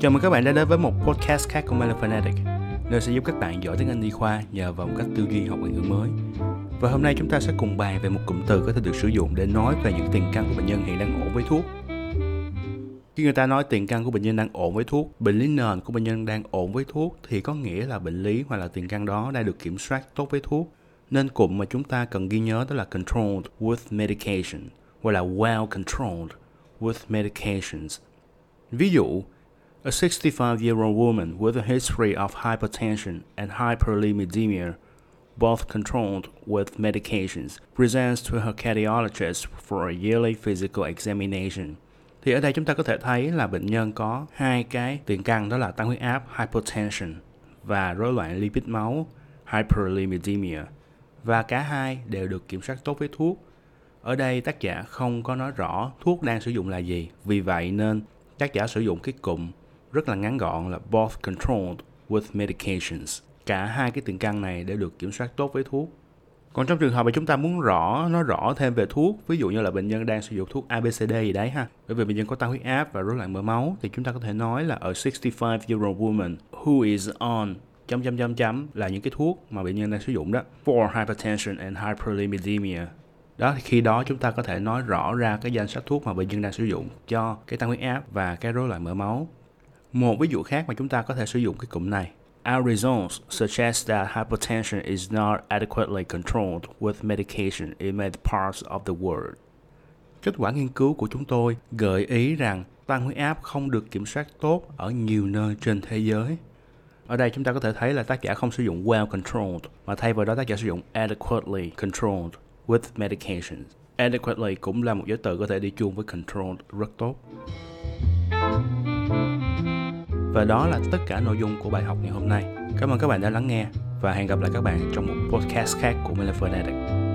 Chào mừng các bạn đã đến với một podcast khác của Melo Fanatic, nơi sẽ giúp các bạn giỏi tiếng Anh y khoa nhờ vào một cách tư duy học ngoại ngữ mới. Và hôm nay chúng ta sẽ cùng bàn về một cụm từ có thể được sử dụng để nói về những tiền căn của bệnh nhân hiện đang ổn với thuốc. Khi người ta nói tiền căn của bệnh nhân đang ổn với thuốc, bệnh lý nền của bệnh nhân đang ổn với thuốc thì có nghĩa là bệnh lý hoặc là tiền căn đó đã được kiểm soát tốt với thuốc. Nên cụm mà chúng ta cần ghi nhớ đó là controlled with medication, hoặc là well controlled with medications. Ví dụ, a 65-year-old woman with a history of hypertension and hyperlipidemia, both controlled with medications, presents to her cardiologist for a yearly physical examination. Thì ở đây chúng ta có thể thấy là bệnh nhân có hai cái tiền căn, đó là tăng huyết áp hypertension và rối loạn lipid máu hyperlipidemia, và cả hai đều được kiểm soát tốt với thuốc. Ở đây tác giả không có nói rõ thuốc đang sử dụng là gì, vì vậy nên tác giả sử dụng cái cụm rất là ngắn gọn là both controlled with medications. Cả hai cái tiền căn này đều được kiểm soát tốt với thuốc. Còn trong trường hợp mà chúng ta muốn nói rõ thêm về thuốc, ví dụ như là bệnh nhân đang sử dụng thuốc ABCD gì đấy ha, bởi vì bệnh nhân có tăng huyết áp và rối loạn mỡ máu, thì chúng ta có thể nói là a 65-year-old woman who is on ... là những cái thuốc mà bệnh nhân đang sử dụng đó, for hypertension and hyperlipidemia. Đó, thì khi đó chúng ta có thể nói rõ ra cái danh sách thuốc mà bệnh nhân đang sử dụng cho cái tăng huyết áp và cái rối loạn mỡ máu. Một ví dụ khác mà chúng ta có thể sử dụng cái cụm này. Our results suggest that hypertension is not adequately controlled with medication in many parts of the world. Kết quả nghiên cứu của chúng tôi gợi ý rằng tăng huyết áp không được kiểm soát tốt ở nhiều nơi trên thế giới. Ở đây chúng ta có thể thấy là tác giả không sử dụng well controlled, mà thay vào đó tác giả sử dụng adequately controlled with medications. Adequately cũng là một giới từ có thể đi chung với controlled rất tốt. Và đó là tất cả nội dung của bài học ngày hôm nay. Cảm ơn các bạn đã lắng nghe và hẹn gặp lại các bạn trong một podcast khác của Melo Fanatic.